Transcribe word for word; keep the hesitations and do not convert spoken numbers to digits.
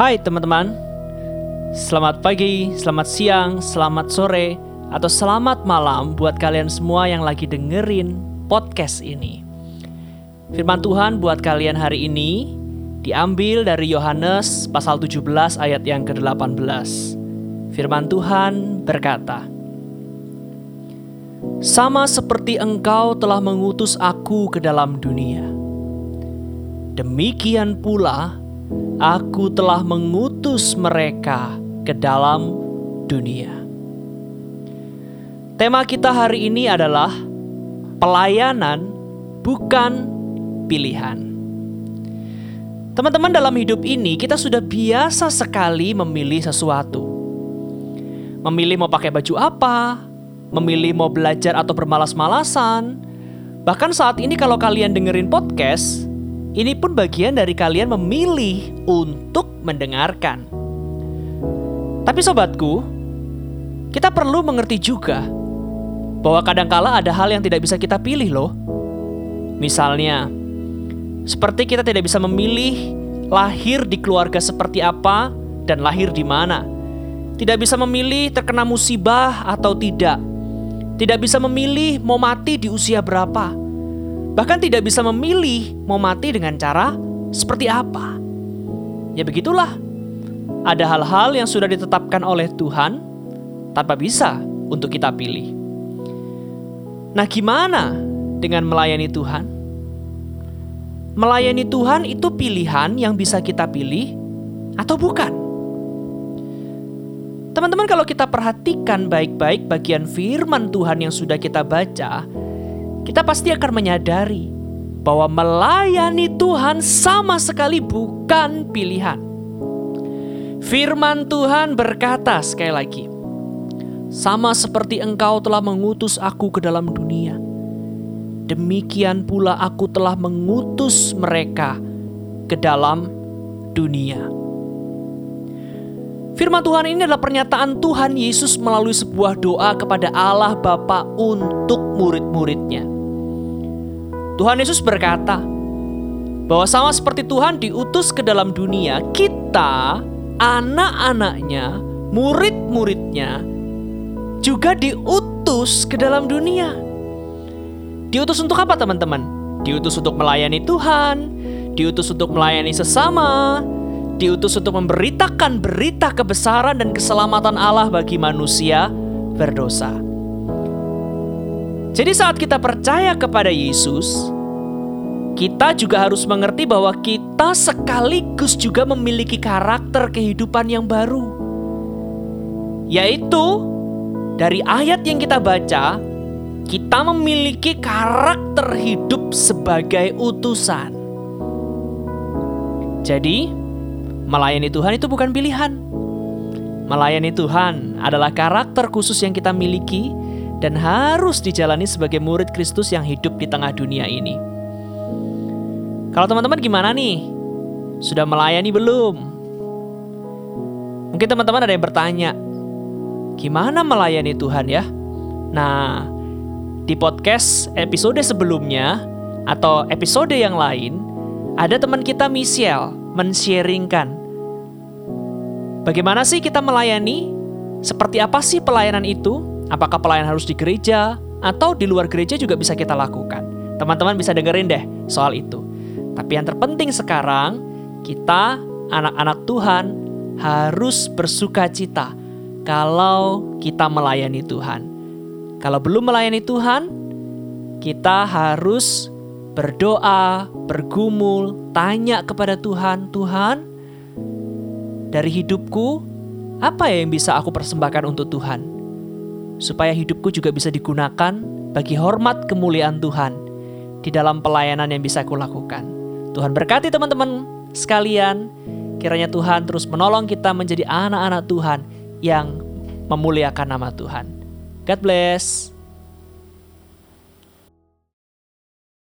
Hai teman-teman, selamat pagi, selamat siang, selamat sore, atau selamat malam buat kalian semua yang lagi dengerin podcast ini. Firman Tuhan buat kalian hari ini diambil dari Yohanes pasal tujuh belas ayat yang ke-delapan belas. Firman Tuhan berkata, "Sama seperti engkau telah mengutus aku ke dalam dunia, demikian pula Aku telah mengutus mereka ke dalam dunia." Tema kita hari ini adalah pelayanan bukan pilihan. Teman-teman, dalam hidup ini kita sudah biasa sekali memilih sesuatu. Memilih mau pakai baju apa, memilih mau belajar atau bermalas-malasan. Bahkan saat ini kalau kalian dengerin podcast, ini pun bagian dari kalian memilih untuk mendengarkan. Tapi sobatku, kita perlu mengerti juga bahwa kadangkala ada hal yang tidak bisa kita pilih loh. Misalnya, seperti kita tidak bisa memilih lahir di keluarga seperti apa dan lahir di mana. Tidak bisa memilih terkena musibah atau tidak. Tidak bisa memilih mau mati di usia berapa. Bahkan tidak bisa memilih mau mati dengan cara seperti apa. Ya begitulah. Ada hal-hal yang sudah ditetapkan oleh Tuhan tanpa bisa untuk kita pilih. Nah, gimana dengan melayani Tuhan? Melayani Tuhan itu pilihan yang bisa kita pilih atau bukan? Teman-teman, kalau kita perhatikan baik-baik bagian firman Tuhan yang sudah kita baca, kita pasti akan menyadari bahwa melayani Tuhan sama sekali bukan pilihan. Firman Tuhan berkata sekali lagi, "Sama seperti engkau telah mengutus aku ke dalam dunia, demikian pula aku telah mengutus mereka ke dalam dunia." Firman Tuhan ini adalah pernyataan Tuhan Yesus melalui sebuah doa kepada Allah Bapa untuk murid-muridnya. Tuhan Yesus berkata bahwa sama seperti Tuhan diutus ke dalam dunia, kita, anak-anaknya, murid-muridnya juga diutus ke dalam dunia. Diutus untuk apa, teman-teman? Diutus untuk melayani Tuhan, diutus untuk melayani sesama, diutus untuk memberitakan berita kebesaran dan keselamatan Allah bagi manusia berdosa. Jadi saat kita percaya kepada Yesus, kita juga harus mengerti bahwa kita sekaligus juga memiliki karakter kehidupan yang baru. Yaitu dari ayat yang kita baca, kita memiliki karakter hidup sebagai utusan. Jadi melayani Tuhan itu bukan pilihan. Melayani Tuhan adalah karakter khusus yang kita miliki dan harus dijalani sebagai murid Kristus yang hidup di tengah dunia ini. Kalau teman-teman gimana nih? Sudah melayani belum? Mungkin teman-teman ada yang bertanya, gimana melayani Tuhan ya? Nah, di podcast episode sebelumnya atau episode yang lain, ada teman kita Michelle men-sharingkan bagaimana sih kita melayani? Seperti apa sih pelayanan itu? Apakah pelayanan harus di gereja? Atau di luar gereja juga bisa kita lakukan? Teman-teman bisa dengerin deh soal itu. Tapi yang terpenting sekarang, kita anak-anak Tuhan harus bersuka cita kalau kita melayani Tuhan. Kalau belum melayani Tuhan, kita harus berdoa, bergumul, tanya kepada Tuhan, "Tuhan, dari hidupku, apa ya yang bisa aku persembahkan untuk Tuhan? Supaya hidupku juga bisa digunakan bagi hormat kemuliaan Tuhan di dalam pelayanan yang bisa aku lakukan." Tuhan berkati teman-teman sekalian. Kiranya Tuhan terus menolong kita menjadi anak-anak Tuhan yang memuliakan nama Tuhan. God bless.